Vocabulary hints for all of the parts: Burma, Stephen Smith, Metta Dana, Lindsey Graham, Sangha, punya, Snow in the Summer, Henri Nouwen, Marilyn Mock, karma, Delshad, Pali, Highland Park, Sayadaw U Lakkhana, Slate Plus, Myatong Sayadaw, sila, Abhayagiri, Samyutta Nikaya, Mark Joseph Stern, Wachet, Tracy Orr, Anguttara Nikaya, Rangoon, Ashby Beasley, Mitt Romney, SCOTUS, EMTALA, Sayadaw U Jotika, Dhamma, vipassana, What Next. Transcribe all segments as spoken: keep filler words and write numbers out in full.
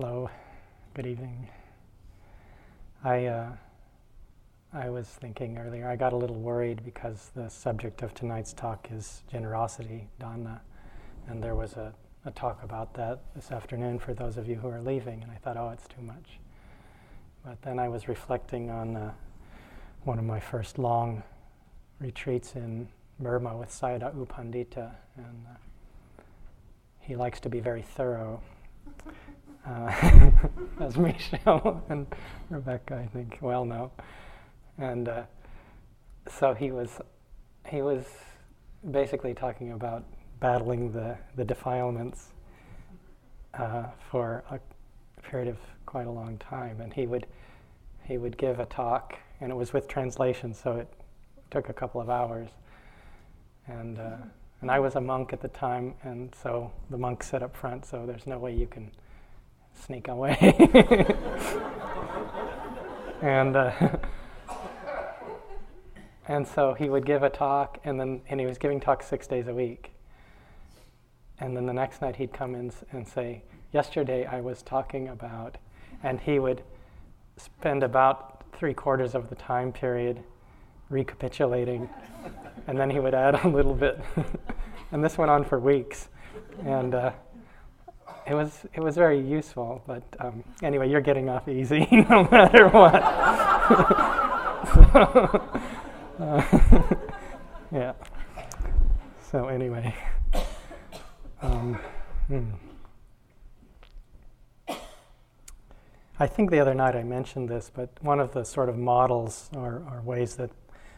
Hello, good evening. I uh, I was thinking earlier, I got a little worried because the subject of tonight's talk is generosity, dana, and there was a, a talk about that this afternoon for those of you who are leaving, and I thought, oh, it's too much. But then I was reflecting on uh, one of my first long retreats in Burma with Sayadaw Upandita, and uh, he likes to be very thorough. Uh, as Michelle and Rebecca, I think, well know, and uh, so he was, he was basically talking about battling the the defilements uh, for a period of quite a long time, and he would he would give a talk, and it was with translation, so it took a couple of hours, and uh, and I was a monk at the time, and so the monk sat up front, so there's no way you can sneak away. and uh, and so he would give a talk, and then and he was giving talks six days a week. And then the next night he'd come in and say, "Yesterday I was talking about," and he would spend about three quarters of the time period recapitulating, and then he would add a little bit, and this went on for weeks, and. Uh, It was it was very useful, but um, anyway, you're getting off easy no matter what. so, uh, yeah. So anyway, um, hmm. I think the other night I mentioned this, but one of the sort of models or, or ways that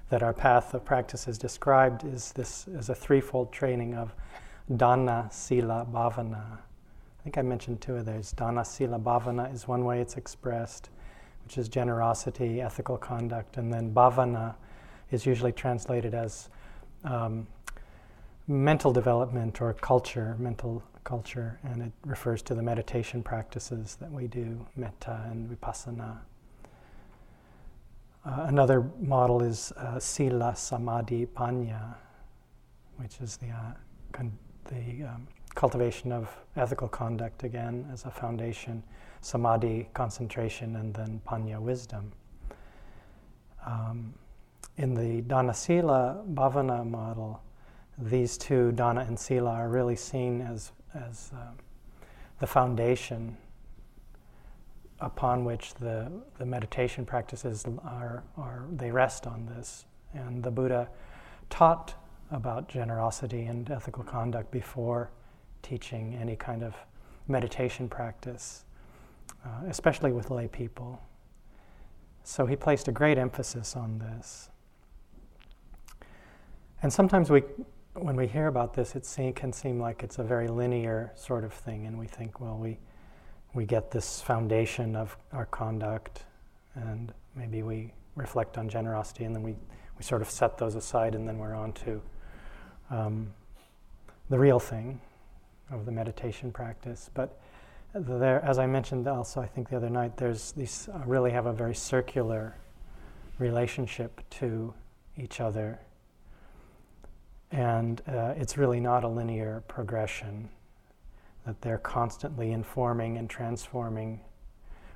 that our path of practice is described is this is a threefold training of dana, sila, bhavana. I think I mentioned two of those. Dana, sila, bhavana is one way it's expressed, which is generosity, ethical conduct, and then bhavana is usually translated as um, mental development or culture, mental culture, and it refers to the meditation practices that we do, metta and vipassana. Uh, another model is uh, sila, samadhi, panya, which is the uh, con- the um, cultivation of ethical conduct, again, as a foundation, samadhi, concentration, and then panya, wisdom. Um, in the dana-sila bhavana model, these two, dana and sila, are really seen as, as um, the foundation upon which the, the meditation practices are, are, they rest on this. And the Buddha taught about generosity and ethical conduct before teaching any kind of meditation practice, uh, especially with lay people. So he placed a great emphasis on this. And sometimes we, when we hear about this, it seem, can seem like it's a very linear sort of thing, and we think, well, we we get this foundation of our conduct, and maybe we reflect on generosity, and then we, we sort of set those aside, and then we're on to um, the real thing of the meditation practice. But there, as I mentioned also, I think the other night, there's these uh, really have a very circular relationship to each other. And uh, it's really not a linear progression, that they're constantly informing and transforming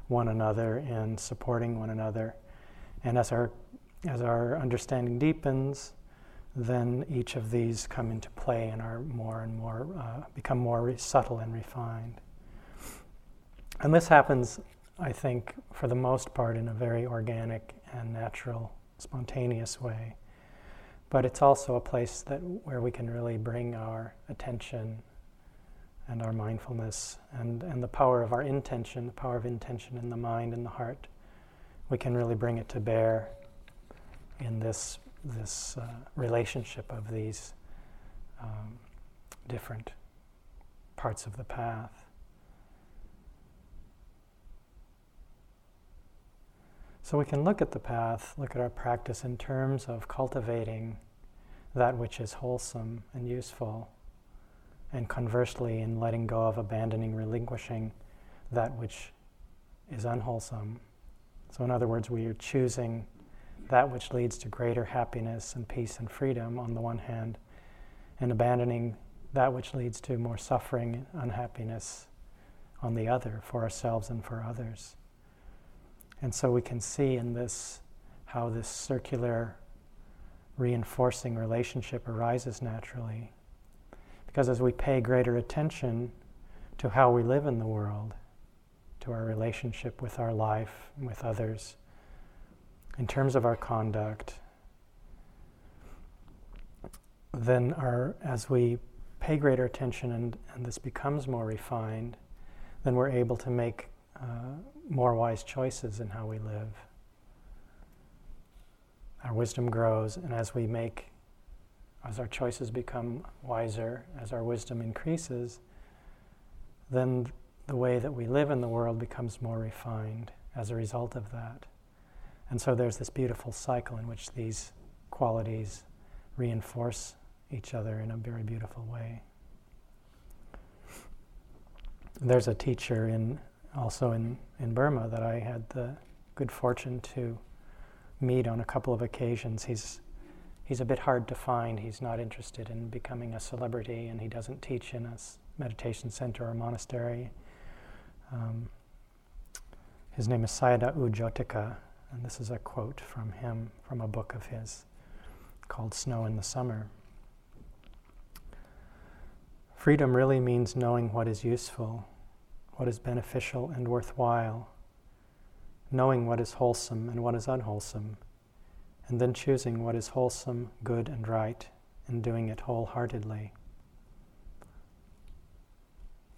one another and supporting one another. And as our, as our understanding deepens, then each of these come into play and are more and more, uh, become more re- subtle and refined. And this happens, I think, for the most part in a very organic and natural, spontaneous way. But it's also a place that where we can really bring our attention and our mindfulness and, and the power of our intention, the power of intention in the mind and the heart. We can really bring it to bear in this this uh, relationship of these um, different parts of the path. So we can look at the path, look at our practice in terms of cultivating that which is wholesome and useful, and conversely in letting go of, abandoning, relinquishing that which is unwholesome. So in other words, we are choosing that which leads to greater happiness and peace and freedom on the one hand, and abandoning that which leads to more suffering and unhappiness on the other, for ourselves and for others. And so we can see in this how this circular reinforcing relationship arises naturally. Because as we pay greater attention to how we live in the world, to our relationship with our life, and with others, in terms of our conduct, then our, as we pay greater attention and, and this becomes more refined, then we're able to make uh, more wise choices in how we live. Our wisdom grows, and as we make, as our choices become wiser, as our wisdom increases, then the way that we live in the world becomes more refined as a result of that. And so there's this beautiful cycle in which these qualities reinforce each other in a very beautiful way. There's a teacher in also in, in Burma that I had the good fortune to meet on a couple of occasions. He's he's a bit hard to find. He's not interested in becoming a celebrity, and he doesn't teach in a meditation center or monastery. Um, his name is Sayadaw U Jotika, and this is a quote from him from a book of his called Snow in the Summer. Freedom really means knowing what is useful, what is beneficial and worthwhile, knowing what is wholesome and what is unwholesome, and then choosing what is wholesome, good, and right, and doing it wholeheartedly.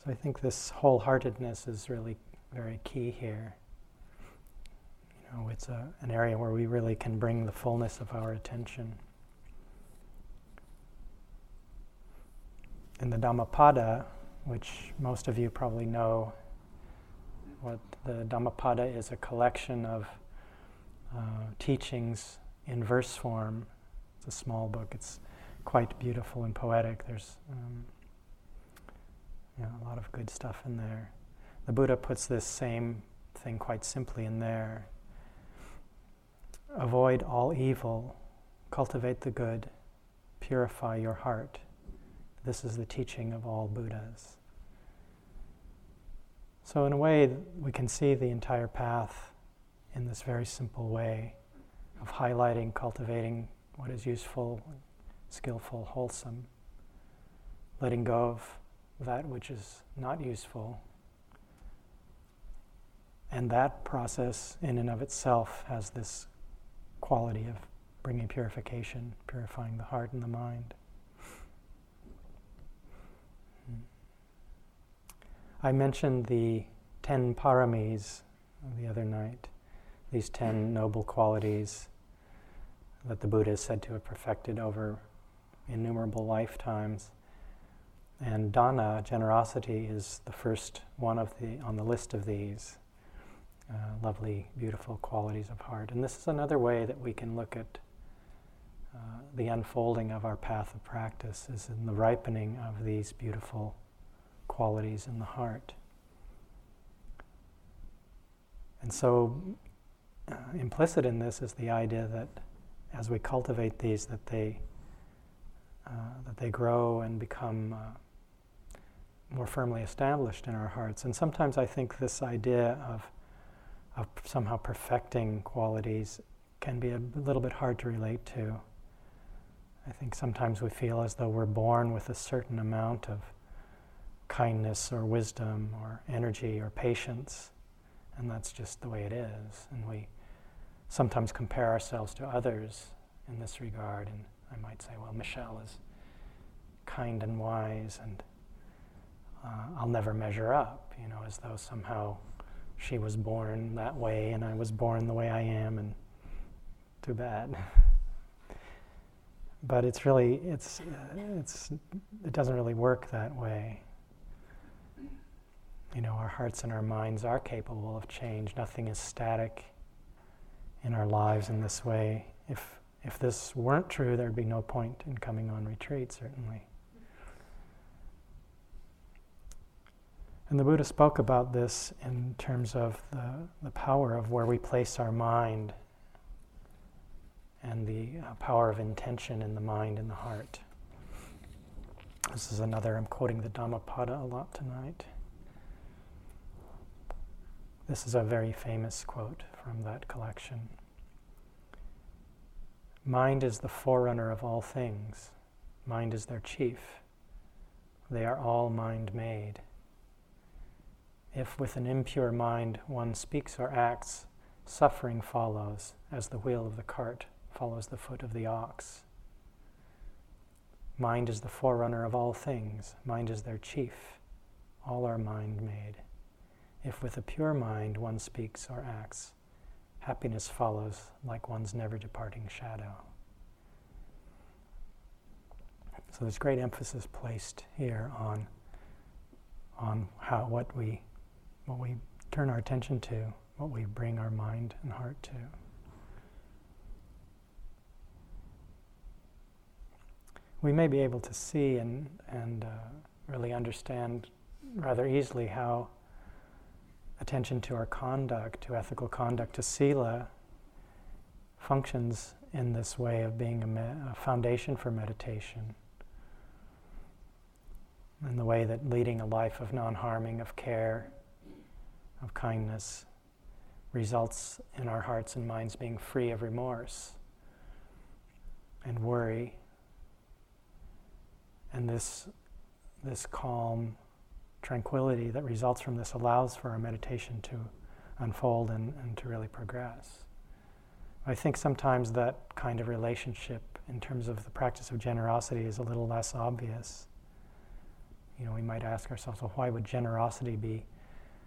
So I think this wholeheartedness is really very key here. You know, it's a, an area where we really can bring the fullness of our attention. In the Dhammapada, which most of you probably know, what the Dhammapada is a collection of uh, teachings in verse form. It's a small book. It's quite beautiful and poetic. There's um, you know, a lot of good stuff in there. The Buddha puts this same thing quite simply in there. Avoid all evil, cultivate the good, purify your heart. This is the teaching of all Buddhas. So in a way, we can see the entire path in this very simple way of highlighting, cultivating what is useful, skillful, wholesome, letting go of that which is not useful. And that process in and of itself has this quality of bringing purification, purifying the heart and the mind. I mentioned the ten paramis the other night, these ten noble qualities that the Buddha is said to have perfected over innumerable lifetimes. And dana, generosity, is the first one of the on the list of these uh, lovely, beautiful qualities of heart. And this is another way that we can look at uh, the unfolding of our path of practice, is in the ripening of these beautiful qualities in the heart. And so uh, implicit in this is the idea that as we cultivate these, that they uh, that they grow and become uh, more firmly established in our hearts. And sometimes I think this idea of of somehow perfecting qualities can be a little bit hard to relate to. I think sometimes we feel as though we're born with a certain amount of kindness or wisdom or energy or patience, and that's just the way it is. And we sometimes compare ourselves to others in this regard, and I might say, well, Michelle is kind and wise, and uh, I'll never measure up, you know, as though somehow she was born that way and I was born the way I am, and too bad. But it's really, it's, uh, it's, it doesn't really work that way. You know, our hearts and our minds are capable of change. Nothing is static in our lives in this way. If if this weren't true, there'd be no point in coming on retreat, certainly. And the Buddha spoke about this in terms of the, the power of where we place our mind and the uh, power of intention in the mind and the heart. This is another, I'm quoting the Dhammapada a lot tonight. This is a very famous quote from that collection. Mind is the forerunner of all things. Mind is their chief. They are all mind made. If with an impure mind one speaks or acts, suffering follows as the wheel of the cart follows the foot of the ox. Mind is the forerunner of all things. Mind is their chief. All are mind made. If with a pure mind one speaks or acts, happiness follows like one's never departing shadow. So there's great emphasis placed here on on how what we what we turn our attention to, what we bring our mind and heart to. We may be able to see and and uh, really understand rather easily how attention to our conduct, to ethical conduct, to sila, functions in this way of being a, me- a foundation for meditation. In the way that leading a life of non-harming, of care, of kindness, results in our hearts and minds being free of remorse and worry. And this, this calm tranquility that results from this allows for our meditation to unfold and, and to really progress. I think sometimes that kind of relationship in terms of the practice of generosity is a little less obvious. You know, we might ask ourselves, well, why would generosity be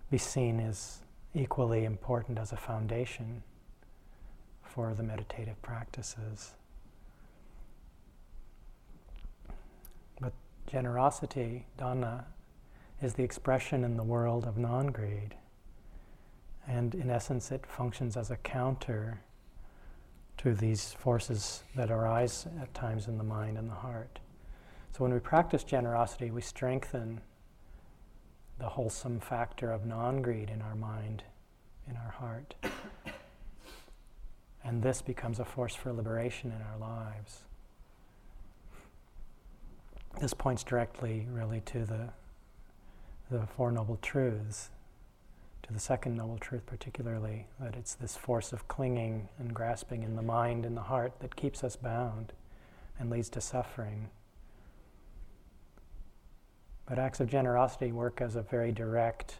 be seen as equally important as a foundation for the meditative practices? But generosity, dana, is the expression in the world of non-greed. And in essence, it functions as a counter to these forces that arise at times in the mind and the heart. So when we practice generosity, we strengthen the wholesome factor of non-greed in our mind, in our heart. And this becomes a force for liberation in our lives. This points directly, really, to the the Four Noble Truths, to the Second Noble Truth particularly, that it's this force of clinging and grasping in the mind and the heart that keeps us bound and leads to suffering. But acts of generosity work as a very direct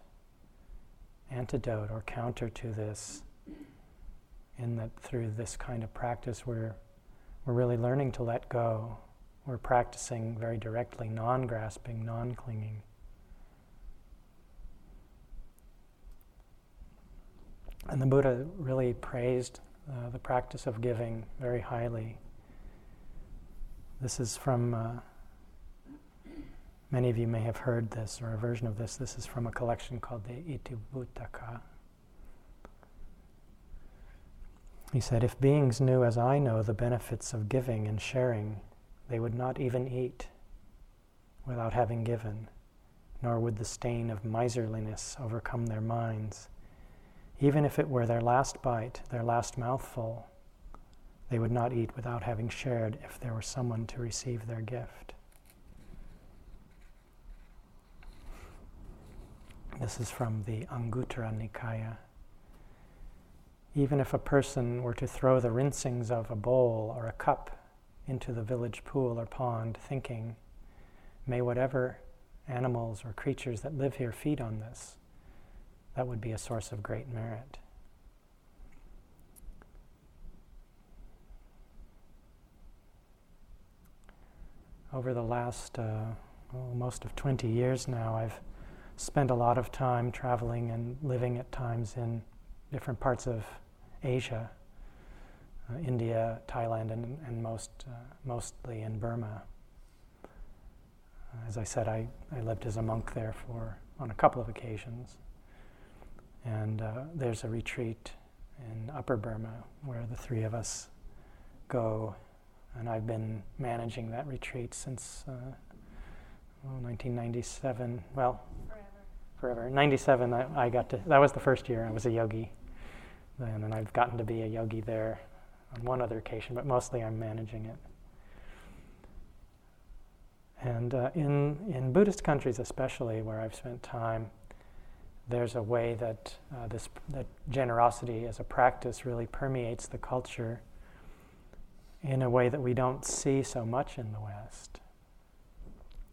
antidote or counter to this, in that through this kind of practice we're, we're really learning to let go. We're practicing very directly non-grasping, non-clinging. And the Buddha really praised uh, the practice of giving very highly. This is from... Uh, Many of you may have heard this, or a version of this. This is from a collection called the Itibutaka. He said, "If beings knew as I know the benefits of giving and sharing, they would not even eat without having given, nor would the stain of miserliness overcome their minds. Even if it were their last bite, their last mouthful, they would not eat without having shared if there were someone to receive their gift." This is from the Anguttara Nikaya. "Even if a person were to throw the rinsings of a bowl or a cup into the village pool or pond, thinking, 'May whatever animals or creatures that live here feed on this,' that would be a source of great merit." Over the last uh, almost of twenty years now, I've spent a lot of time traveling and living at times in different parts of Asia, uh, India, Thailand, and, and most uh, mostly in Burma. As I said, I, I lived as a monk there for on a couple of occasions. And uh, there's a retreat in Upper Burma where the three of us go, and I've been managing that retreat since uh, well, nineteen ninety-seven. Well. Forever. In ninety-seven, I, I got to, that was the first year I was a yogi then, and I've gotten to be a yogi there on one other occasion, but mostly I'm managing it. And uh, in, in Buddhist countries especially, where I've spent time, there's a way that uh, this that generosity as a practice really permeates the culture in a way that we don't see so much in the West.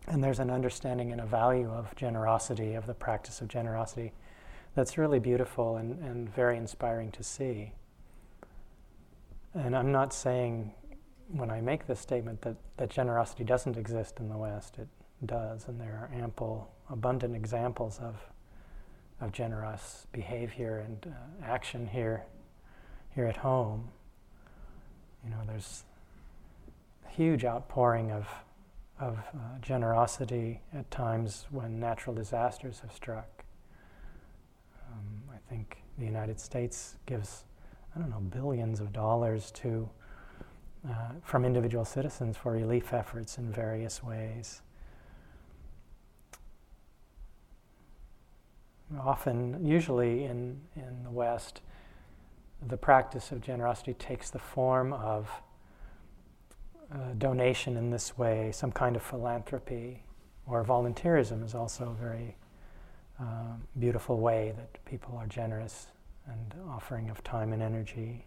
And there's an understanding and a value of generosity, of the practice of generosity, that's really beautiful and, and very inspiring to see. And I'm not saying when I make this statement that, that generosity doesn't exist in the West. It does, and there are ample, abundant examples of of generous behavior and uh, action here, here at home. You know, there's a huge outpouring of of uh, generosity at times when natural disasters have struck. Um, I think the United States gives, I don't know, billions of dollars to uh, from individual citizens for relief efforts in various ways. Often, usually in, in the West, the practice of generosity takes the form of uh, donation in this way, some kind of philanthropy, or volunteerism is also a very uh, beautiful way that people are generous and offering of time and energy.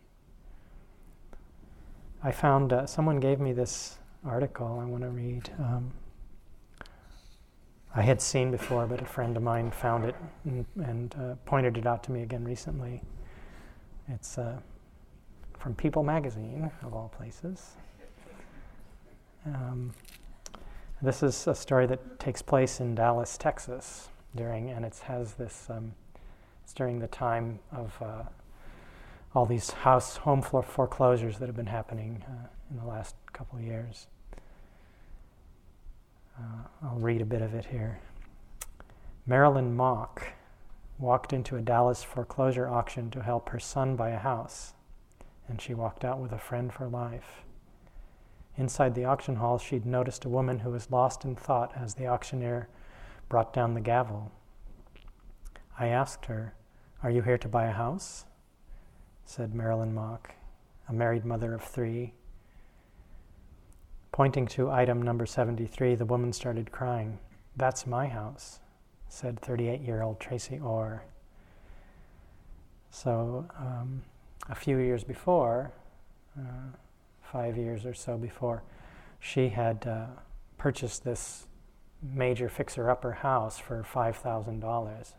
I found, uh, someone gave me this article I want to read. Um, I had seen before, but a friend of mine found it and, and uh, pointed it out to me again recently. It's uh, from People magazine, of all places. Um, this is a story that takes place in Dallas, Texas, during, and it has this, um, it's during the time of uh, all these house, home floor foreclosures that have been happening uh, in the last couple of years. Uh, I'll read a bit of it here. Marilyn Mock walked into a Dallas foreclosure auction to help her son buy a house, and she walked out with a friend for life. Inside the auction hall, she'd noticed a woman who was lost in thought as the auctioneer brought down the gavel. I asked her, "Are you here to buy a house?" said Marilyn Mock, a married mother of three. Pointing to item number seventy-three, the woman started crying. "That's my house," said thirty-eight-year-old Tracy Orr. So um, a few years before, uh, five years or so before, she had uh, purchased this major fixer-upper house for five thousand dollars.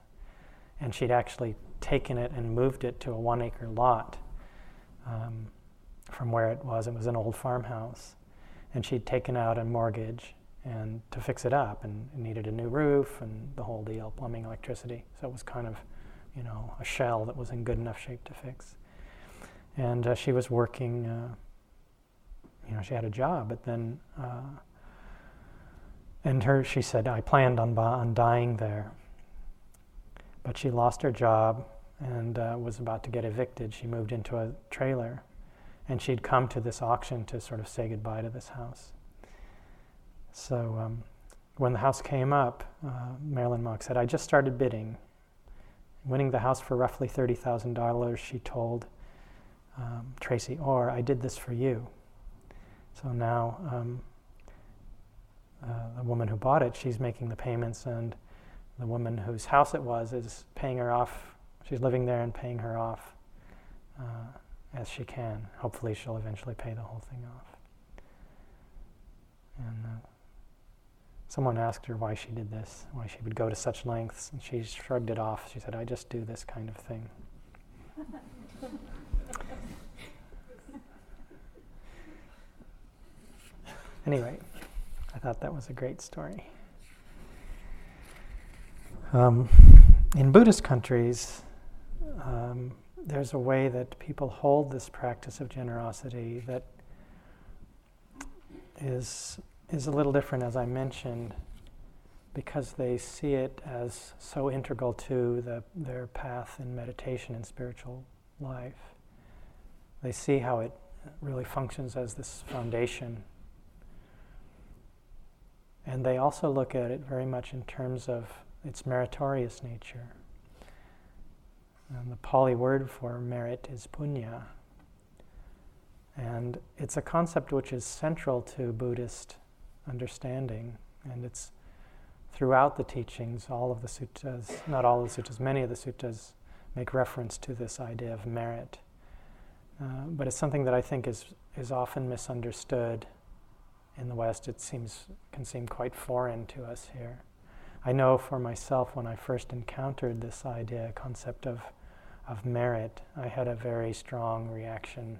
And she'd actually taken it and moved it to a one-acre lot um, from where it was. It was an old farmhouse. And she'd taken out a mortgage and to fix it up, and it needed a new roof and the whole deal, plumbing, electricity. So it was kind of, you know, a shell that was in good enough shape to fix. And uh, she was working, uh, you know, she had a job, but then, uh, and her, she said, "I planned on, ba- on dying there." But she lost her job and uh, was about to get evicted. She moved into a trailer. And she'd come to this auction to sort of say goodbye to this house. So um, when the house came up, uh, Marilyn Mock said, "I just started bidding. Winning the house for roughly thirty thousand dollars, she told um, Tracy Orr, "I did this for you." So now um, uh, the woman who bought it, she's making the payments, and the woman whose house it was is paying her off. She's living there and paying her off. Uh, as she can. Hopefully she'll eventually pay the whole thing off. And uh, someone asked her why she did this, why she would go to such lengths, and she shrugged it off. She said, "I just do this kind of thing." Anyway, I thought that was a great story. Um, in Buddhist countries, um, there's a way that people hold this practice of generosity that is is a little different, as I mentioned, because they see it as so integral to the, their path in meditation and spiritual life. They see how it really functions as this foundation. And they also look at it very much in terms of its meritorious nature. And the Pali word for merit is punya. And it's a concept which is central to Buddhist understanding. And it's throughout the teachings, all of the suttas, not all of the suttas, many of the suttas make reference to this idea of merit. Uh, but it's something that I think is is often misunderstood in the West. It seems can seem quite foreign to us here. I know for myself, when I first encountered this idea, concept of of merit, I had a very strong reaction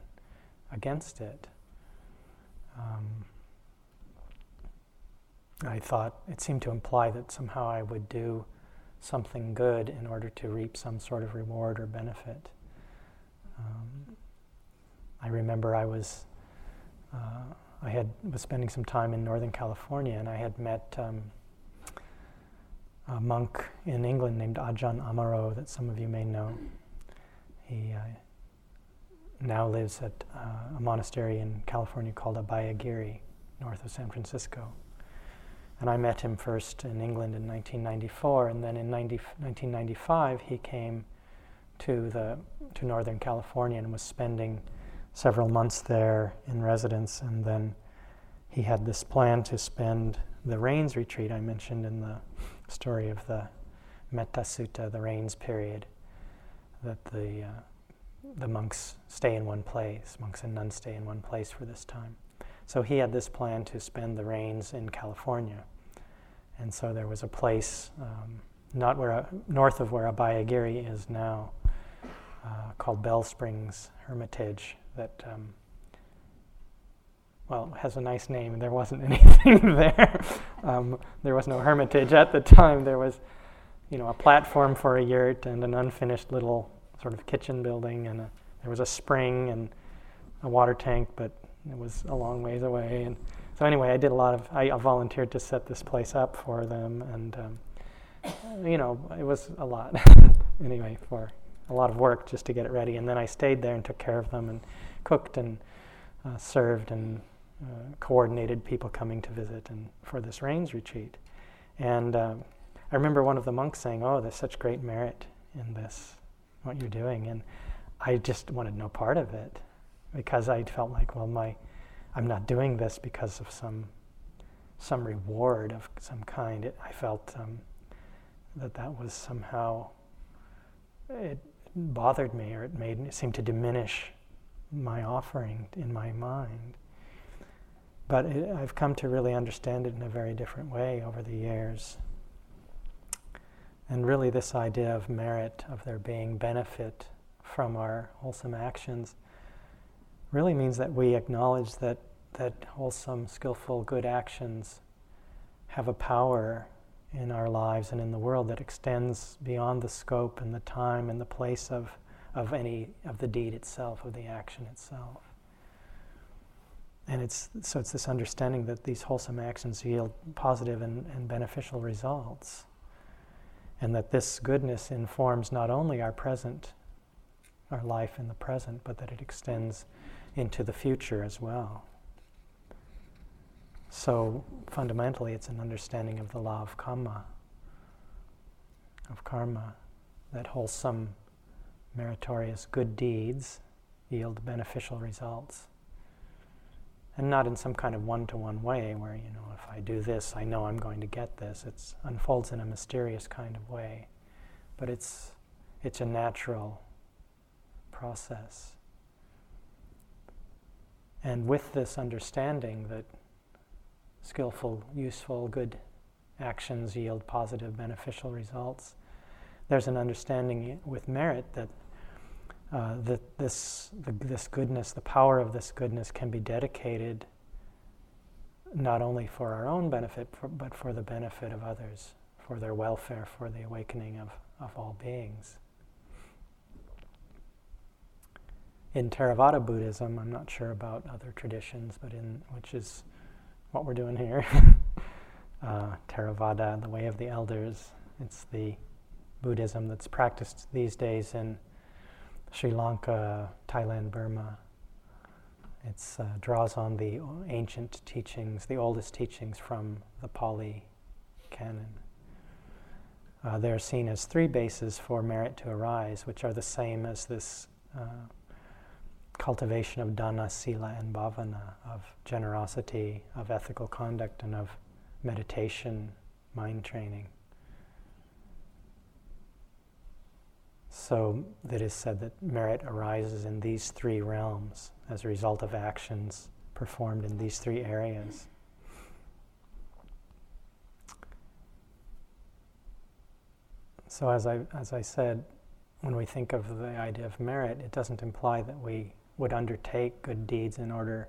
against it. Um, I thought it seemed to imply that somehow I would do something good in order to reap some sort of reward or benefit. Um, I remember I was uh, I had was spending some time in Northern California, and I had met um, a monk in England named Ajahn Amaro that some of you may know. He uh, now lives at uh, a monastery in California called Abhayagiri, north of San Francisco. And I met him first in England in nineteen ninety-four, and then in nineteen ninety-five he came to the to Northern California and was spending several months there in residence, and then he had this plan to spend the rains retreat I mentioned in the story of the Metta Sutta, the rains period, that the uh, the monks stay in one place, monks and nuns stay in one place for this time. So he had this plan to spend the rains in California. And so there was a place um, not where uh, north of where Abhayagiri is now, Uh, called Bell Springs Hermitage, that, um, well, has a nice name. There wasn't anything there. Um, there was no hermitage at the time. There was, you know, a platform for a yurt and an unfinished little sort of kitchen building, and a, there was a spring and a water tank, but it was a long ways away. And so anyway, I did a lot of, I volunteered to set this place up for them, and, um, you know, it was a lot anyway for a lot of work just to get it ready, and then I stayed there and took care of them and cooked and uh, served and uh, coordinated people coming to visit and for this rains retreat. And um, I remember one of the monks saying, "Oh, there's such great merit in this, what you're doing," and I just wanted no part of it, because I felt like, well, my I'm not doing this because of some some reward of some kind. It, I felt um, that that was somehow, it bothered me, or it made it seemed to diminish my offering in my mind. But it, I've come to really understand it in a very different way over the years. And really this idea of merit, of there being benefit from our wholesome actions, really means that we acknowledge that, that wholesome, skillful, good actions have a power in our lives and in the world that extends beyond the scope and the time and the place of of any of the deed itself, of the action itself. And it's so it's this understanding that these wholesome actions yield positive and, and beneficial results, and that this goodness informs not only our present, our life in the present, but that it extends into the future as well. So fundamentally, it's an understanding of the law of karma, of karma, that wholesome, meritorious, good deeds yield beneficial results. And not in some kind of one-to-one way where, you know, if I do this, I know I'm going to get this. It unfolds in a mysterious kind of way. But it's it's a natural process. And with this understanding that skillful, useful, good actions yield positive, beneficial results, there's an understanding with merit that uh, that this the, this goodness, the power of this goodness, can be dedicated not only for our own benefit, for, but for the benefit of others, for their welfare, for the awakening of, of all beings. In Theravada Buddhism, I'm not sure about other traditions, but in which is what we're doing here, uh, Theravada, the way of the elders. It's the Buddhism that's practiced these days in Sri Lanka, Thailand, Burma. It uh, draws on the ancient teachings, the oldest teachings from the Pali canon. Uh, they're seen as three bases for merit to arise, which are the same as this uh, cultivation of dana, sila, and bhavana, of generosity, of ethical conduct, and of meditation mind training. So it is said that merit arises in these three realms as a result of actions performed in these three areas. So as I as I said, when we think of the idea of merit, it doesn't imply that we would undertake good deeds in order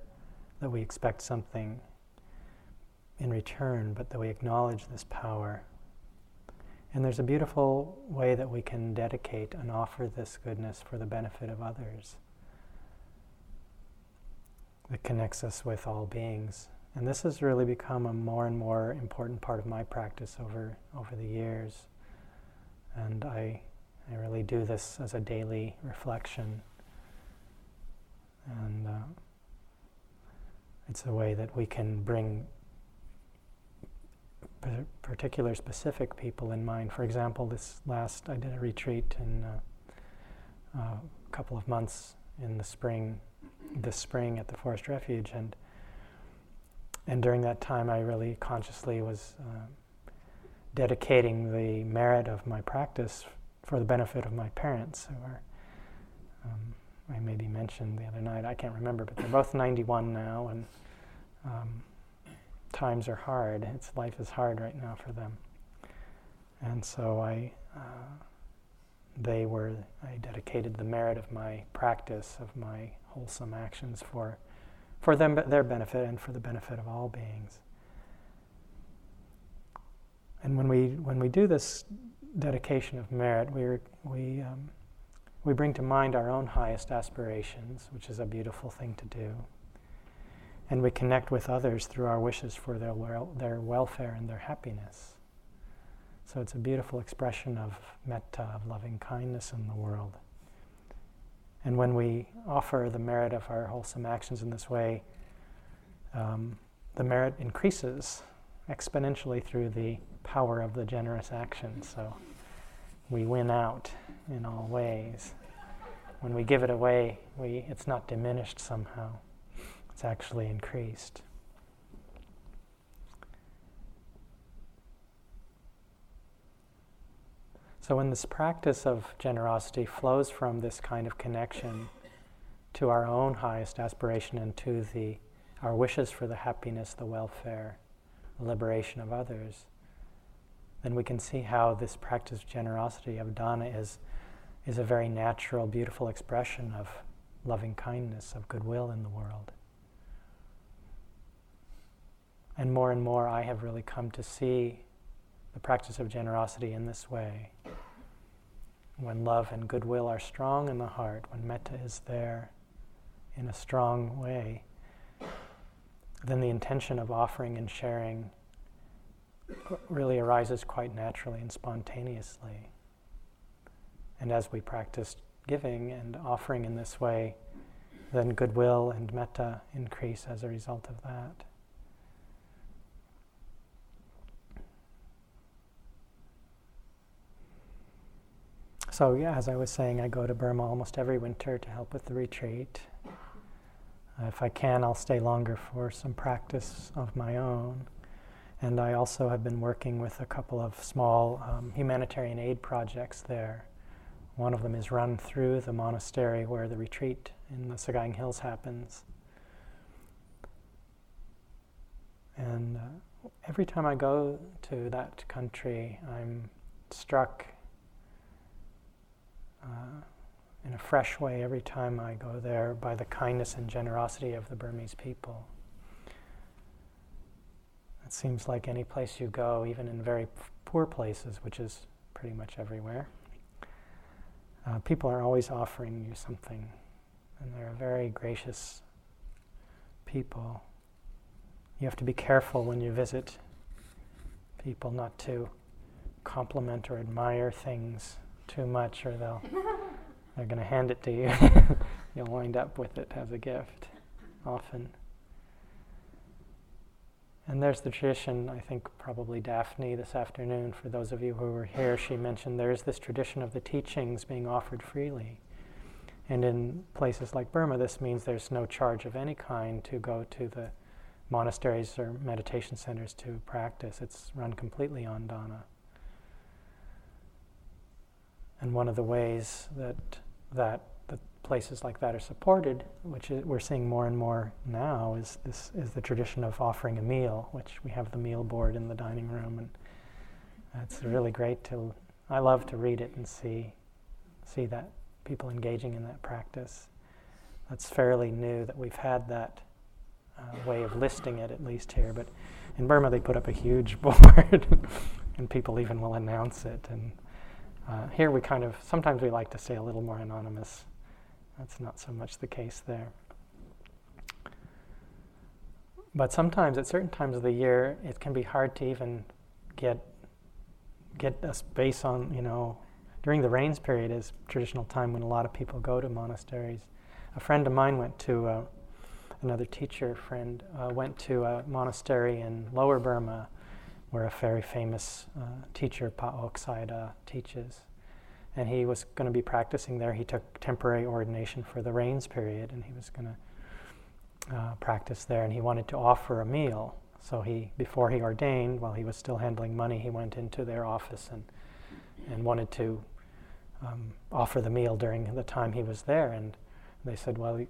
that we expect something in return, but that we acknowledge this power. And there's a beautiful way that we can dedicate and offer this goodness for the benefit of others that connects us with all beings. And this has really become a more and more important part of my practice over, over the years. And I, I really do this as a daily reflection. And uh, it's a way that we can bring particular specific people in mind. For example, this last, I did a retreat in uh, uh, a couple of months in the spring, this spring at the Forest Refuge, and and during that time I really consciously was uh, dedicating the merit of my practice for the benefit of my parents, who are, um, I maybe mentioned the other night, I can't remember, but they're both ninety-one now, and um, times are hard. It's life is hard right now for them, and so I, uh, they were. I dedicated the merit of my practice, of my wholesome actions for, for them, their benefit, and for the benefit of all beings. And when we when we do this dedication of merit, we we um, we bring to mind our own highest aspirations, which is a beautiful thing to do. And we connect with others through our wishes for their wel- their welfare and their happiness. So it's a beautiful expression of metta, of loving kindness in the world. And when we offer the merit of our wholesome actions in this way, um, the merit increases exponentially through the power of the generous action. So we win out in all ways. When we give it away, we it's not diminished somehow. It's actually increased. So when this practice of generosity flows from this kind of connection to our own highest aspiration and to the our wishes for the happiness, the welfare, the liberation of others, then we can see how this practice of generosity, of dana, is, is a very natural, beautiful expression of loving kindness, of goodwill in the world. And more and more I have really come to see the practice of generosity in this way. When love and goodwill are strong in the heart, when metta is there in a strong way, then the intention of offering and sharing really arises quite naturally and spontaneously. And as we practice giving and offering in this way, then goodwill and metta increase as a result of that. So yeah, as I was saying, I go to Burma almost every winter to help with the retreat. Uh, if I can, I'll stay longer for some practice of my own. And I also have been working with a couple of small um, humanitarian aid projects there. One of them is run through the monastery where the retreat in the Sagaing Hills happens. And uh, every time I go to that country, I'm struck Uh, in a fresh way every time I go there by the kindness and generosity of the Burmese people. It seems like any place you go, even in very poor places, which is pretty much everywhere, uh, people are always offering you something, and they're very gracious people. You have to be careful when you visit people not to compliment or admire things too much, or they'll they're going to hand it to you. You'll wind up with it as a gift, often. And there's the tradition, I think probably Daphne this afternoon, for those of you who were here, she mentioned there is this tradition of the teachings being offered freely. And in places like Burma, this means there's no charge of any kind to go to the monasteries or meditation centers to practice. It's run completely on Dana. And one of the ways that that, that places like that are supported, which is, we're seeing more and more now, is this is the tradition of offering a meal, which we have the meal board in the dining room, and it's really great to. I love to read it and see see that people engaging in that practice. That's fairly new that we've had that uh, way of listing it, at least here. But in Burma, they put up a huge board, and people even will announce it. And uh, here we kind of, sometimes we like to stay a little more anonymous. That's not so much the case there. But sometimes, at certain times of the year, it can be hard to even get get a space on, you know, during the rains period is traditional time when a lot of people go to monasteries. A friend of mine went to, uh, another teacher friend, uh, went to a monastery in Lower Burma where a very famous uh, teacher, Pa'ok Saida, teaches. And he was going to be practicing there. He took temporary ordination for the rains period, and he was going to uh, practice there, and he wanted to offer a meal. So he, before he ordained, while he was still handling money, he went into their office and and wanted to um, offer the meal during the time he was there. And they said, well,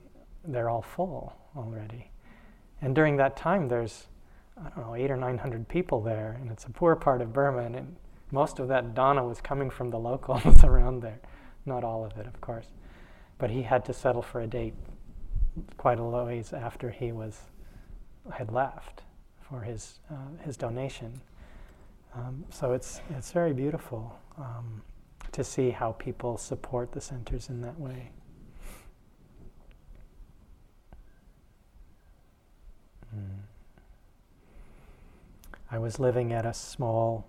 they're all full already. And during that time, there's, I don't know, eight or nine hundred people there, and it's a poor part of Burma, and it, most of that Dana was coming from the locals around there. Not all of it, of course. But he had to settle for a date quite a ways after he was had left for his uh, his donation. Um, so it's it's very beautiful um, to see how people support the centers in that way. Mm. I was living at a small,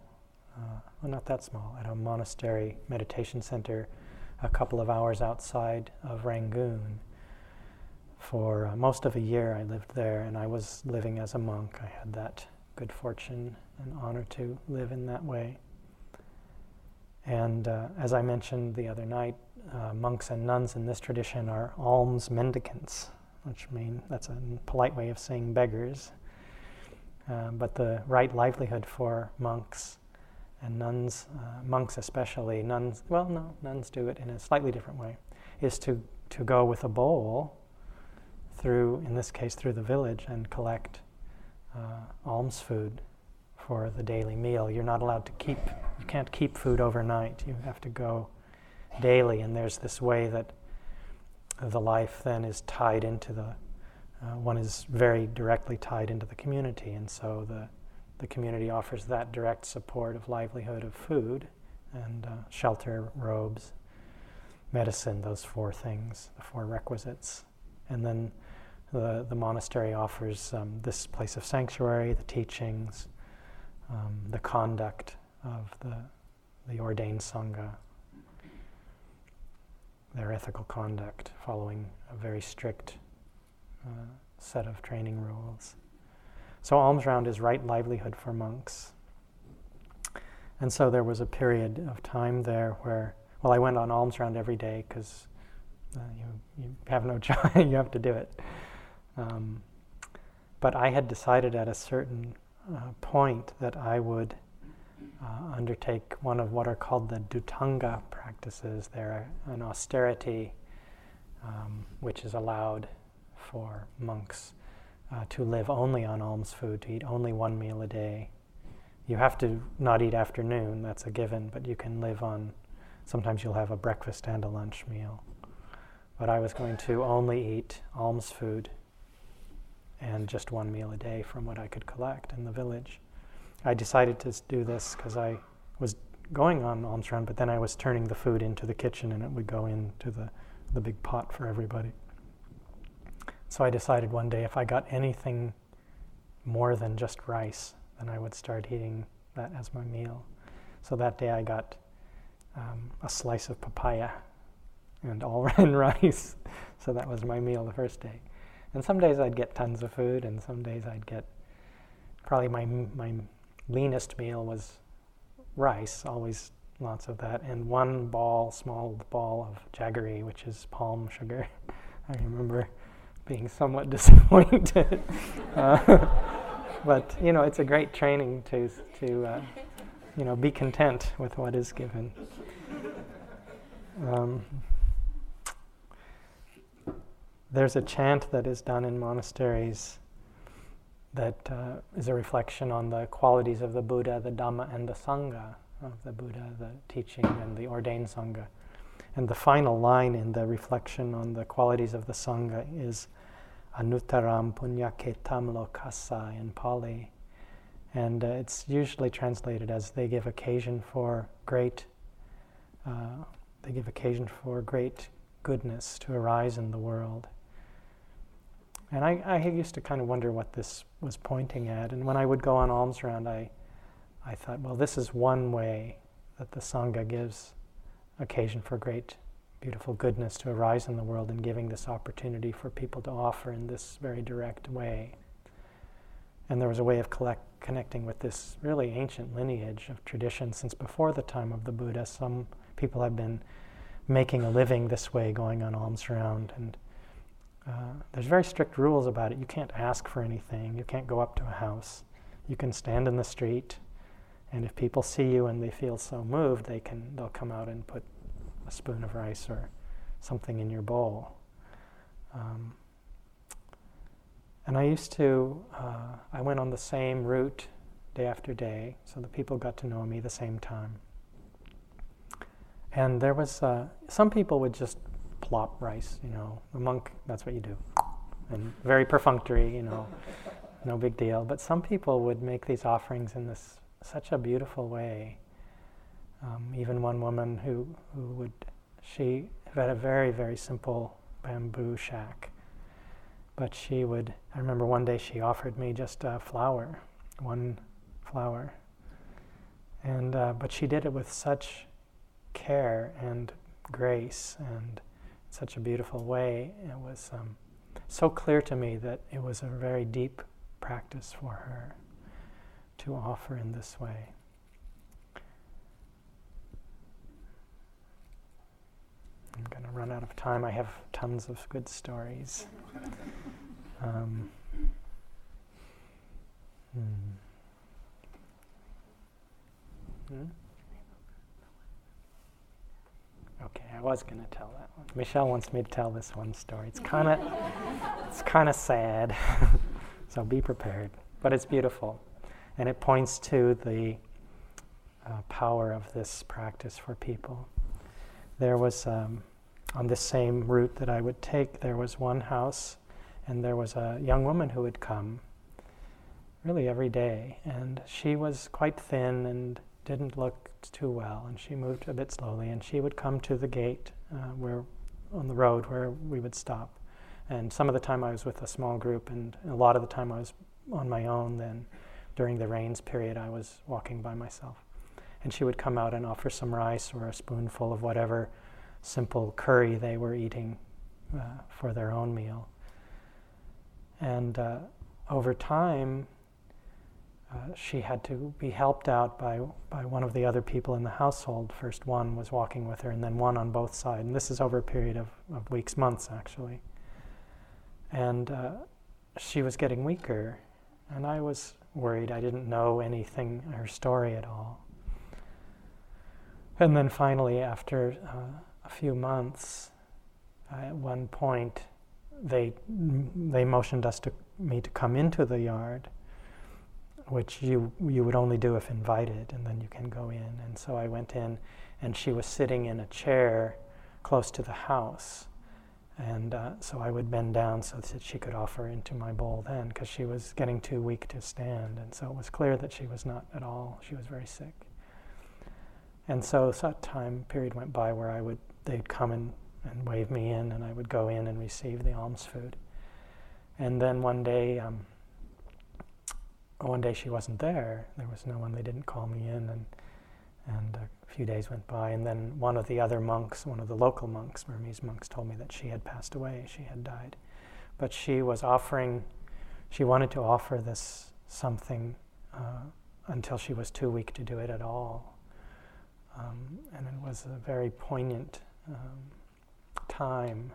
uh, well not that small, at a monastery meditation center a couple of hours outside of Rangoon. For uh, most of a year I lived there, and I was living as a monk. I had that good fortune and honor to live in that way. And uh, as I mentioned the other night, uh, monks and nuns in this tradition are alms mendicants, which means that's a polite way of saying beggars. Uh, but the right livelihood for monks and nuns, uh, monks especially, nuns, well no, nuns do it in a slightly different way, is to, to go with a bowl through, in this case, through the village and collect Uh, alms food for the daily meal. You're not allowed to keep, you can't keep food overnight. You have to go daily, and there's this way that the life then is tied into the, uh, one is very directly tied into the community, and so the, the community offers that direct support of livelihood of food and uh, shelter, robes, medicine, those four things, the four requisites. And then The, the monastery offers um, this place of sanctuary, the teachings, um, the conduct of the, the ordained Sangha, their ethical conduct, following a very strict uh, set of training rules. So alms round is right livelihood for monks. And so there was a period of time there where, well, I went on alms round every day because uh, you, you have no choice, you have to do it. Um, but I had decided at a certain uh, point that I would uh, undertake one of what are called the Dutanga practices. They're an austerity um, which is allowed for monks uh, to live only on alms food, to eat only one meal a day. You have to not eat afternoon, that's a given, but you can live on, sometimes you'll have a breakfast and a lunch meal. But I was going to only eat alms food and just one meal a day from what I could collect in the village. I decided to do this because I was going on alms round, but then I was turning the food into the kitchen and it would go into the, the big pot for everybody. So I decided one day if I got anything more than just rice, then I would start eating that as my meal. So that day I got um, a slice of papaya and all and rice. So that was my meal the first day. And some days I'd get tons of food, and some days I'd get, probably my my leanest meal was rice, always lots of that, and one ball, small ball of jaggery, which is palm sugar. I remember being somewhat disappointed. uh, but, you know, it's a great training to, to uh, you know, be content with what is given. Um, there's a chant that is done in monasteries that uh, is a reflection on the qualities of the Buddha, the Dhamma, and the Sangha, of the Buddha, the teaching, and the ordained Sangha. And the final line in the reflection on the qualities of the Sangha is Anuttaram punyaketam lokasa in Pali. And uh, it's usually translated as they give occasion for great, uh, they give occasion for great goodness to arise in the world. And I, I used to kind of wonder what this was pointing at. And when I would go on alms round, I, I thought, well, this is one way that the Sangha gives occasion for great, beautiful goodness to arise in the world, in giving this opportunity for people to offer in this very direct way. And there was a way of collect, connecting with this really ancient lineage of tradition since before the time of the Buddha. Some people have been making a living this way, going on alms round, and Uh, there's very strict rules about it. You can't ask for anything. You can't go up to a house. You can stand in the street, and if people see you and they feel so moved, they can they'll come out and put a spoon of rice or something in your bowl. Um, and I used to uh, I went on the same route day after day, so the people got to know me the same time. And there was uh, some people would just plop rice, you know, a monk, that's what you do, and very perfunctory, you know, no big deal. But some people would make these offerings in this such a beautiful way. Um, even one woman who, who would, she had a very, very simple bamboo shack, but she would, I remember one day she offered me just a flower, one flower, and uh, but she did it with such care and grace and such a beautiful way. It was um, so clear to me that it was a very deep practice for her to offer in this way. I'm going to run out of time. I have tons of good stories. Um, hmm. Hmm? Okay, I was going to tell that one. Michelle wants me to tell this one story. It's kind of it's kind of sad, so be prepared. But it's beautiful, and it points to the uh, power of this practice for people. There was, um, on this same route that I would take, there was one house, and there was a young woman who would come, really every day, and she was quite thin and didn't look too well, and she moved a bit slowly, and she would come to the gate uh, where on the road where we would stop. And some of the time I was with a small group, and a lot of the time I was on my own. Then during the rains period I was walking by myself, and she would come out and offer some rice or a spoonful of whatever simple curry they were eating uh, for their own meal. And uh, over time Uh, she had to be helped out by by one of the other people in the household. First one was walking with her, and then one on both sides. And this is over a period of, of weeks, months, actually. And uh, she was getting weaker, and I was worried. I didn't know anything, her story at all. And then finally, after uh, a few months, uh, at one point, they they motioned us to me to come into the yard, which you you would only do if invited, and then you can go in. And so I went in, and she was sitting in a chair close to the house. And uh, so I would bend down so that she could offer into my bowl then, because she was getting too weak to stand. And so it was clear that she was not at all, she was very sick. And so some time period went by where I would, they'd come and, and wave me in, and I would go in and receive the alms food. And then one day, um, One day she wasn't there. There was no one. They didn't call me in, and and a few days went by. And then one of the other monks, one of the local monks, Burmese monks, told me that she had passed away. She had died, but she was offering. She wanted to offer this something uh, until she was too weak to do it at all. Um, and it was a very poignant um, time.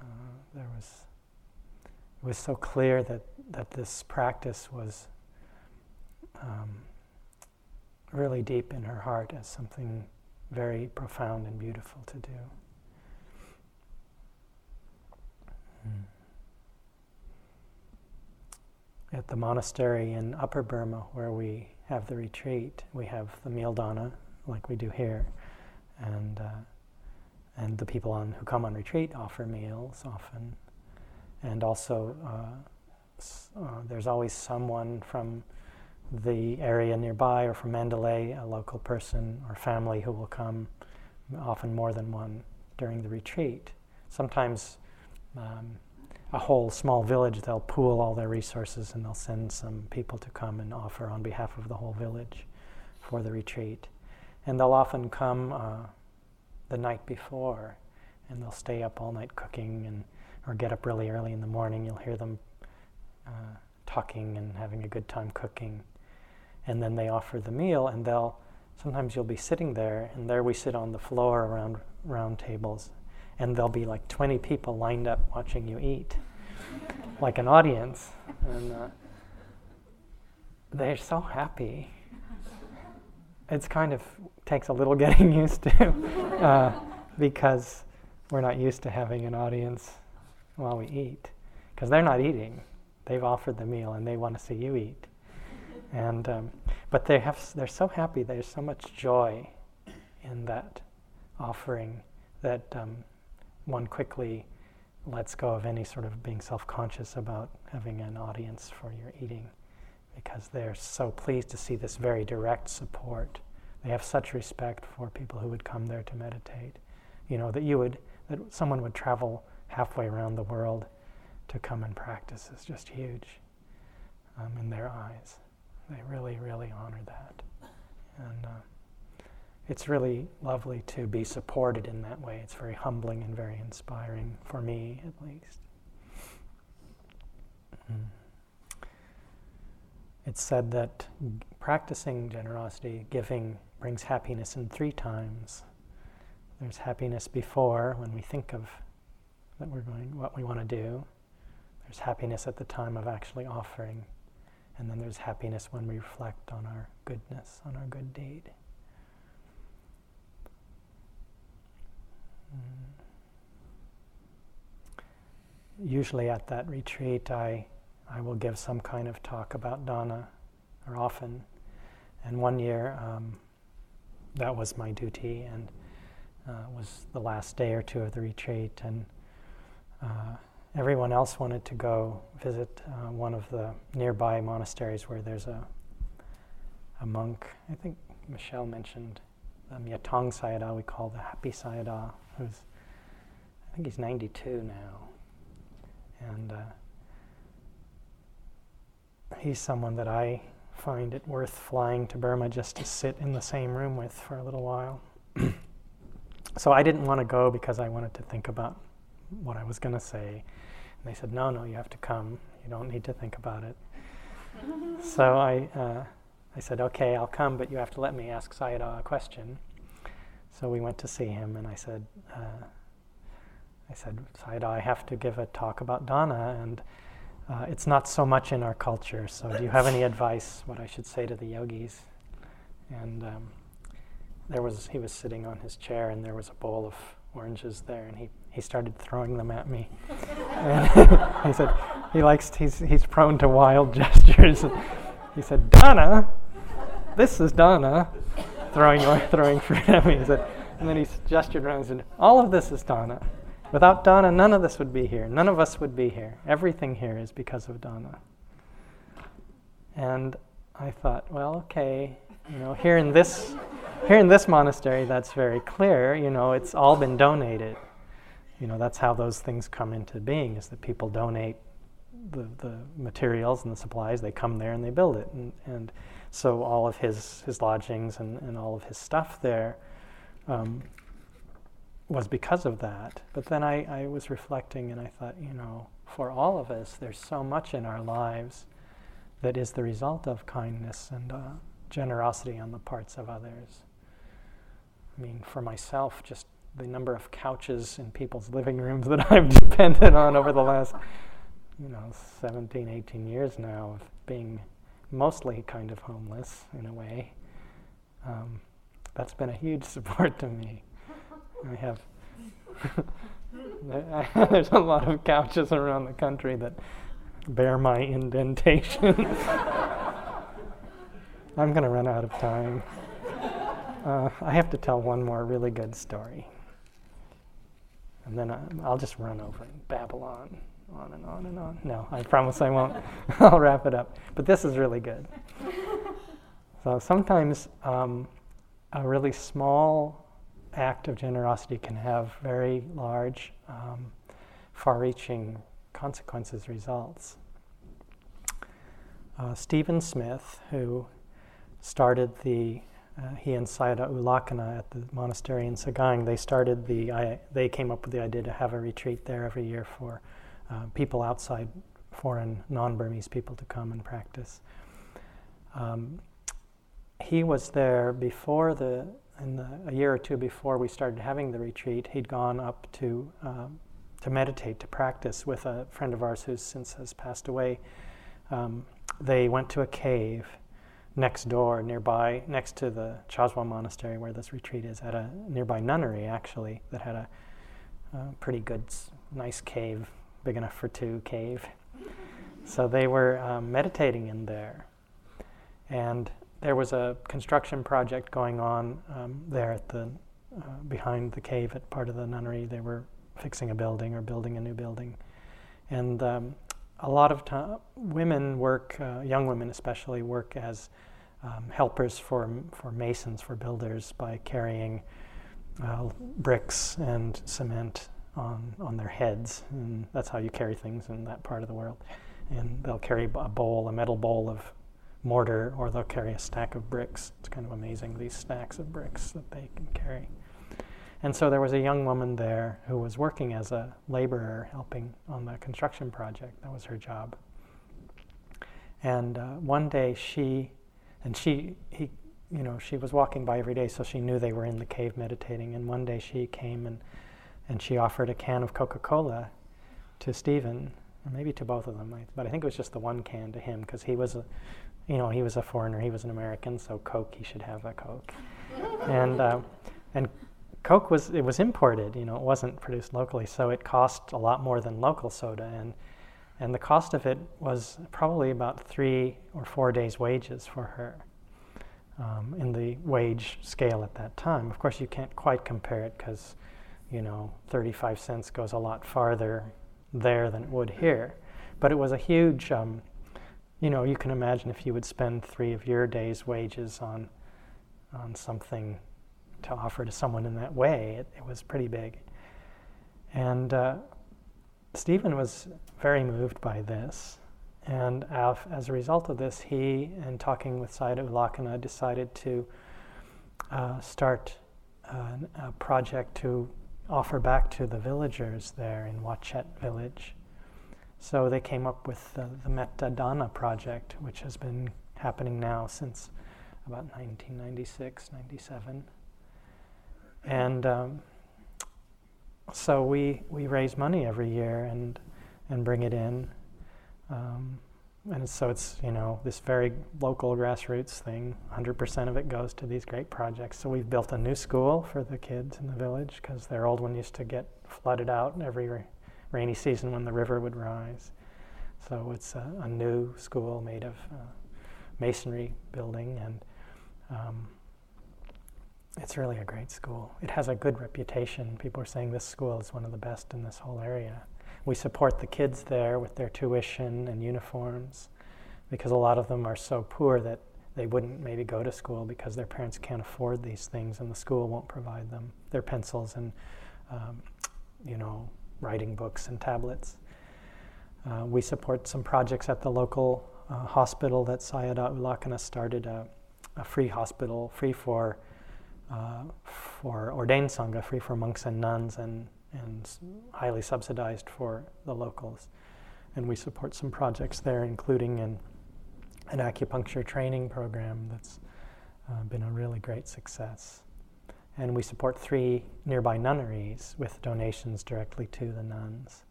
Uh, there was was so clear that, that this practice was um, really deep in her heart as something very profound and beautiful to do. Mm. At the monastery in Upper Burma where we have the retreat, we have the meal dana like we do here, and uh, and the people on who come on retreat offer meals often, and also uh, uh, there's always someone from the area nearby or from Mandalay, a local person or family who will come, often more than one during the retreat. Sometimes um, a whole small village, they'll pool all their resources and they'll send some people to come and offer on behalf of the whole village for the retreat. And they'll often come uh, the night before, and they'll stay up all night cooking, and or get up really early in the morning. You'll hear them uh, talking and having a good time cooking. And then they offer the meal, and they'll, sometimes you'll be sitting there, and there we sit on the floor around round tables, and there'll be like twenty people lined up watching you eat, like an audience. And uh, they're so happy. It's kind of takes a little getting used to, uh, because we're not used to having an audience while we eat, because they're not eating. They've offered the meal and they want to see you eat. And um, but they have, they're so happy. There's so much joy in that offering that um, one quickly lets go of any sort of being self-conscious about having an audience for your eating, because they're so pleased to see this very direct support. They have such respect for people who would come there to meditate, you know, that you would, that someone would travel halfway around the world to come and practice is just huge um, in their eyes. They really, really honor that. And uh, it's really lovely to be supported in that way. It's very humbling and very inspiring, for me at least. Mm. It's said that practicing generosity, giving, brings happiness in three times. There's happiness before, when we think of that we're going, what we want to do. There's happiness at the time of actually offering. And then there's happiness when we reflect on our goodness, on our good deed. Mm. Usually at that retreat, I I will give some kind of talk about dana, or often. And one year, um, that was my duty, and uh, was the last day or two of the retreat. And uh, everyone else wanted to go visit uh, one of the nearby monasteries where there's a a monk. I think Michelle mentioned the Myatong Sayadaw, we call the Happy Sayadaw, who's, I think he's ninety-two now. And uh, he's someone that I find it worth flying to Burma just to sit in the same room with for a little while. So I didn't want to go because I wanted to think about what I was going to say. And they said, no, no, you have to come. You don't need to think about it. So I uh, I said, okay, I'll come, but you have to let me ask Sayadaw a question. So we went to see him, and I said, uh, I said, Sayadaw, I have to give a talk about dana, and Uh, it's not so much in our culture, so do you have any advice what I should say to the yogis? And um, there was, he was sitting on his chair, and there was a bowl of oranges there, and he, he started throwing them at me. And he said, he likes, he's, he's prone to wild gestures. He said, dana, this is dana, throwing throwing fruit at me. He said, and then he gestured around and said, all of this is dana. Without dana, none of this would be here. None of us would be here. Everything here is because of dana. And I thought, well, okay, you know, here in this, here in this monastery, that's very clear. You know, it's all been donated. You know, that's how those things come into being: is that people donate the the materials and the supplies. They come there and they build it. And and so all of his his lodgings and and all of his stuff there. Um, was because of that. But then I, I was reflecting, and I thought, you know, for all of us, there's so much in our lives that is the result of kindness and uh, generosity on the parts of others. I mean, for myself, just the number of couches in people's living rooms that I've depended on over the last you know, seventeen, eighteen years now of being mostly kind of homeless in a way. Um, that's been a huge support to me. I have there's a lot of couches around the country that bear my indentations. I'm going to run out of time. Uh, I have to tell one more really good story. And then I, I'll just run over and babble on, on and on and on. No, I promise I won't. I'll wrap it up. But this is really good. So sometimes um, a really small act of generosity can have very large, um, far-reaching consequences, results. Uh, Stephen Smith, who started the Uh, he and Sayadaw U Lakkhana at the monastery in Sagang, they started the, I, they came up with the idea to have a retreat there every year for uh, people outside, foreign non-Burmese people to come and practice. Um, he was there before the, in the, a year or two before we started having the retreat, he'd gone up to, um, to meditate, to practice with a friend of ours who since has passed away. Um, they went to a cave next door, nearby, next to the Chaswa Monastery where this retreat is, at a nearby nunnery, actually, that had a, a pretty good, nice cave, big enough for two cave. So they were um, meditating in there. And there was a construction project going on um, there at the, uh, behind the cave at part of the nunnery. They were fixing a building or building a new building. And um, a lot of time, women work, uh, young women especially, work as um, helpers for for masons, for builders, by carrying uh, bricks and cement on on their heads, and that's how you carry things in that part of the world. And they'll carry a bowl, a metal bowl of mortar, or they'll carry a stack of bricks. It's kind of amazing, these stacks of bricks that they can carry. And so there was a young woman there who was working as a laborer, helping on the construction project. That was her job. And uh, one day she, and she, he, you know, she was walking by every day, so she knew they were in the cave meditating. And one day she came and, and she offered a can of Coca-Cola to Stephen, or maybe to both of them. But I think it was just the one can to him, because he was, a, you know, he was a foreigner. He was an American, so Coke, he should have a Coke. and uh, and. Coke was, it was imported, you know, it wasn't produced locally, so it cost a lot more than local soda, and and the cost of it was probably about three or four days' wages for her um, in the wage scale at that time. Of course, you can't quite compare it because, you know, thirty-five cents goes a lot farther there than it would here, but it was a huge, um, you know, you can imagine if you would spend three of your days' wages on on something to offer to someone in that way, it, it was pretty big. And uh, Stephen was very moved by this, and af- as a result of this, he, in talking with Sayadaw U Lakkhana, decided to uh, start uh, a project to offer back to the villagers there in Wachet village. So they came up with the, the Metta Dana project, which has been happening now since about nineteen ninety-six, ninety-seven. And um, so we we raise money every year and and bring it in, um, and so it's, you know, this very local grassroots thing. one hundred percent of it goes to these great projects. So we've built a new school for the kids in the village because their old one used to get flooded out every ra- rainy season when the river would rise. So it's a, a new school made of uh, masonry building, and Um, it's really a great school. It has a good reputation. People are saying this school is one of the best in this whole area. We support the kids there with their tuition and uniforms because a lot of them are so poor that they wouldn't maybe go to school because their parents can't afford these things and the school won't provide them their pencils and um, you know, writing books and tablets. Uh, we support some projects at the local uh, hospital that Sayadaw U Lakkhana started, a, a free hospital, free for Uh, for ordained sangha, free for monks and nuns, and and highly subsidized for the locals. And we support some projects there, including an, an acupuncture training program that's uh, been a really great success. And we support three nearby nunneries with donations directly to the nuns.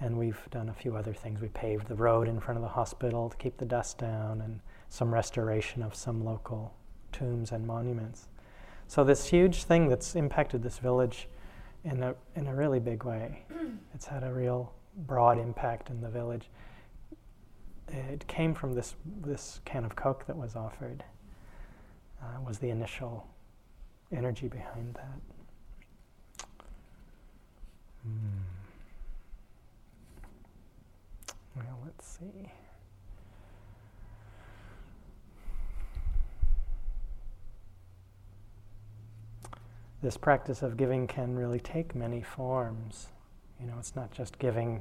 And we've done a few other things. We paved the road in front of the hospital to keep the dust down, and some restoration of some local tombs and monuments. So this huge thing that's impacted this village in a, in a really big way. It's had a real broad impact in the village. It came from this, this can of Coke that was offered, uh, was the initial energy behind that. Mm. Well, let's see. This practice of giving can really take many forms. You know, it's not just giving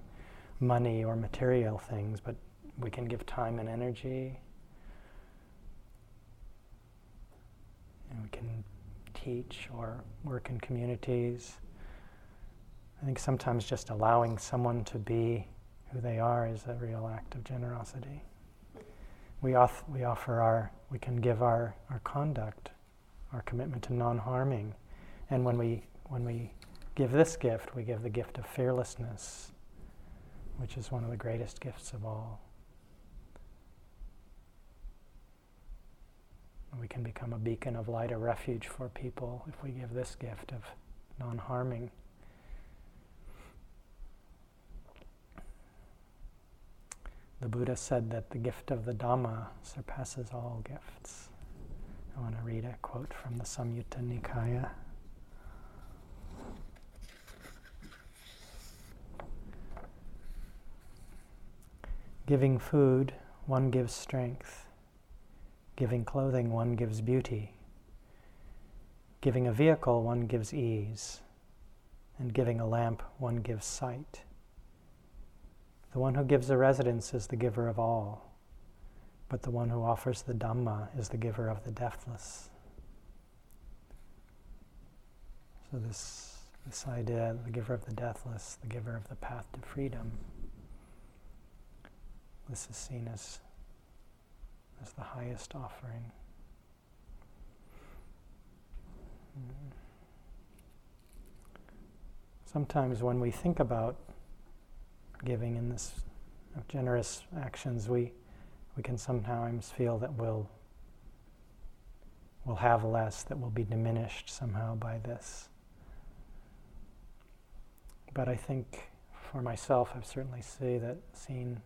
money or material things, but we can give time and energy. And we can teach or work in communities. I think sometimes just allowing someone to be who they are is a real act of generosity. We off, we offer our, we can give our, our conduct, our commitment to non-harming. And when we when we give this gift, we give the gift of fearlessness, which is one of the greatest gifts of all. We can become a beacon of light, a refuge for people if we give this gift of non-harming. The Buddha said that the gift of the Dhamma surpasses all gifts. I want to read a quote from the Samyutta Nikaya. Giving food, one gives strength. Giving clothing, one gives beauty. Giving a vehicle, one gives ease. And giving a lamp, one gives sight. The one who gives a residence is the giver of all, but the one who offers the Dhamma is the giver of the deathless. So this, this idea, the giver of the deathless, the giver of the path to freedom, this is seen as, as the highest offering. Sometimes when we think about giving in this of generous actions, we we can sometimes feel that we'll we'll have less, that we'll be diminished somehow by this. But I think for myself, I've certainly see that, seen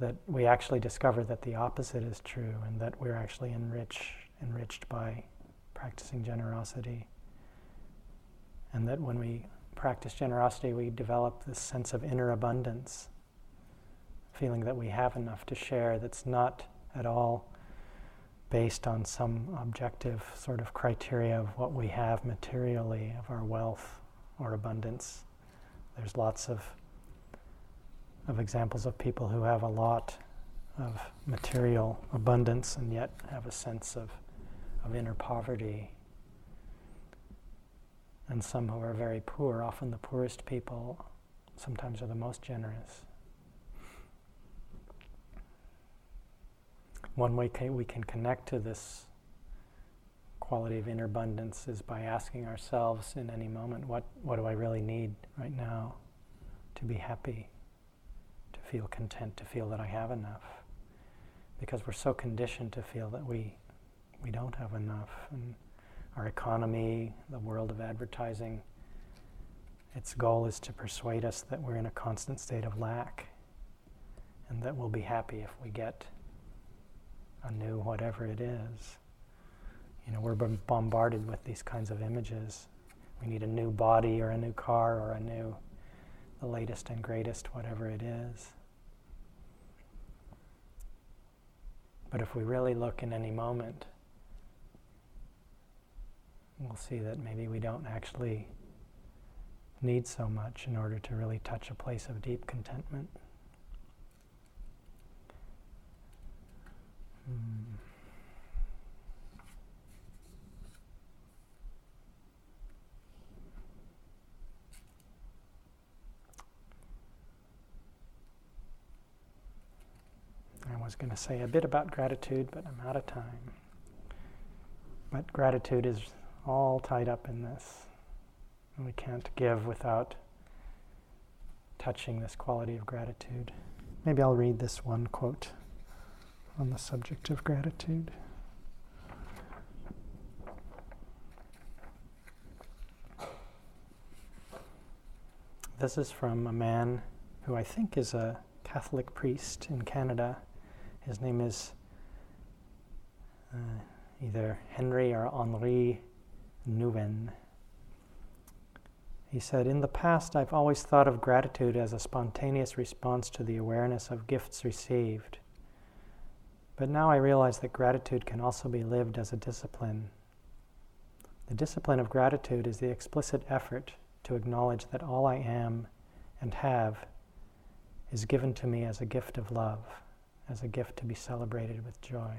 that we actually discover that the opposite is true, and that we're actually enriched, enriched by practicing generosity. And that when we practice generosity, we develop this sense of inner abundance, feeling that we have enough to share that's not at all based on some objective sort of criteria of what we have materially, of our wealth or abundance. There's lots of of examples of people who have a lot of material abundance and yet have a sense of, of inner poverty. And some who are very poor, often the poorest people, sometimes are the most generous. One way ca- we can connect to this quality of inner abundance is by asking ourselves in any moment, what, what do I really need right now to be happy, to feel content, to feel that I have enough? Because we're so conditioned to feel that we we don't have enough. And our economy, the world of advertising, its goal is to persuade us that we're in a constant state of lack and that we'll be happy if we get a new whatever it is. You know, we're bombarded with these kinds of images. We need a new body or a new car or a new, the latest and greatest whatever it is. But if we really look in any moment, we'll see that maybe we don't actually need so much in order to really touch a place of deep contentment. Mm. I was going to say a bit about gratitude, but I'm out of time. But gratitude is all tied up in this. And we can't give without touching this quality of gratitude. Maybe I'll read this one quote on the subject of gratitude. This is from a man who I think is a Catholic priest in Canada. His name is uh, either Henri or Henri Nouwen. He said, "In the past, I've always thought of gratitude as a spontaneous response to the awareness of gifts received. But now I realize that gratitude can also be lived as a discipline. The discipline of gratitude is the explicit effort to acknowledge that all I am and have is given to me as a gift of love, as a gift to be celebrated with joy."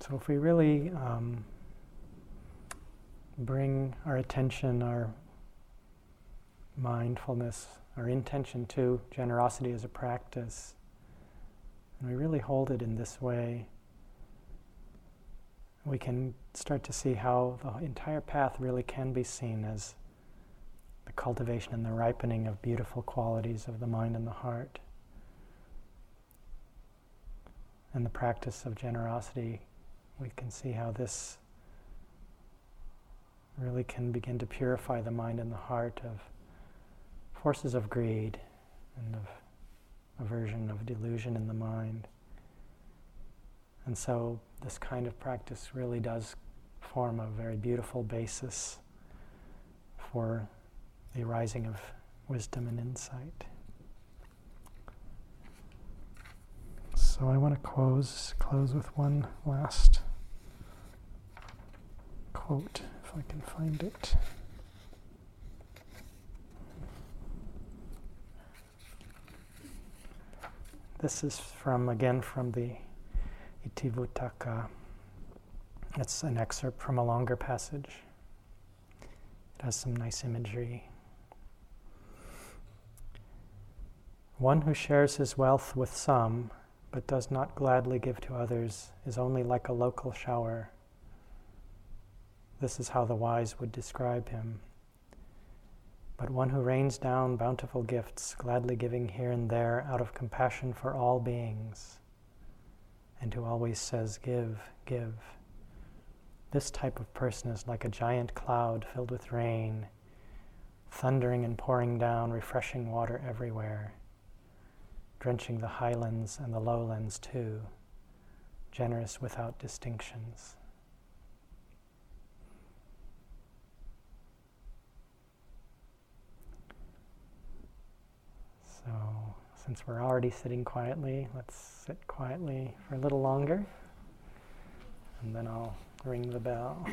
So if we really um, bring our attention, our mindfulness, our intention to generosity as a practice, and we really hold it in this way, we can start to see how the entire path really can be seen as the cultivation and the ripening of beautiful qualities of the mind and the heart. And the practice of generosity, we can see how this really can begin to purify the mind and the heart of forces of greed and of aversion, of delusion in the mind. And so this kind of practice really does form a very beautiful basis for the arising of wisdom and insight. So I want to close close with one last quote, if I can find it. This is from, again, from the Itibutaka. It's an excerpt from a longer passage. It has some nice imagery. "One who shares his wealth with some, but does not gladly give to others, is only like a local shower. This is how the wise would describe him. But one who rains down bountiful gifts, gladly giving here and there out of compassion for all beings, and who always says, 'Give, give,' this type of person is like a giant cloud filled with rain, thundering and pouring down, refreshing water everywhere, drenching the highlands and the lowlands too, generous without distinctions." So, since we're already sitting quietly, let's sit quietly for a little longer, and then I'll ring the bell.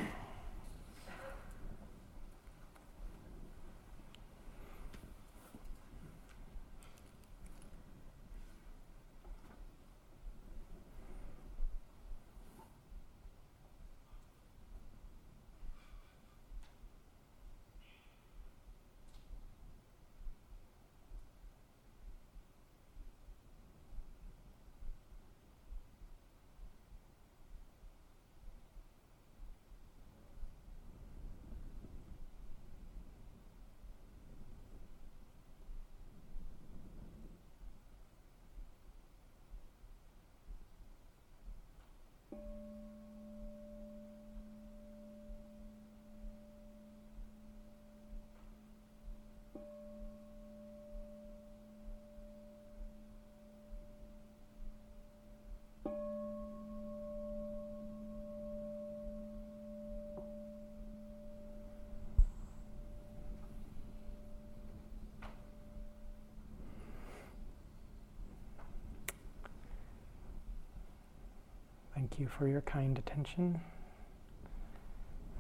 Thank you for your kind attention.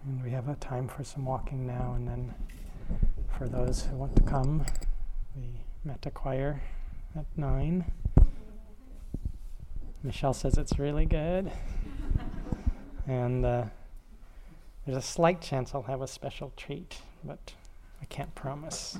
And we have a time for some walking now, and then for those who want to come, the Metta Choir at nine. Michelle says it's really good. And uh, there's a slight chance I'll have a special treat, but I can't promise.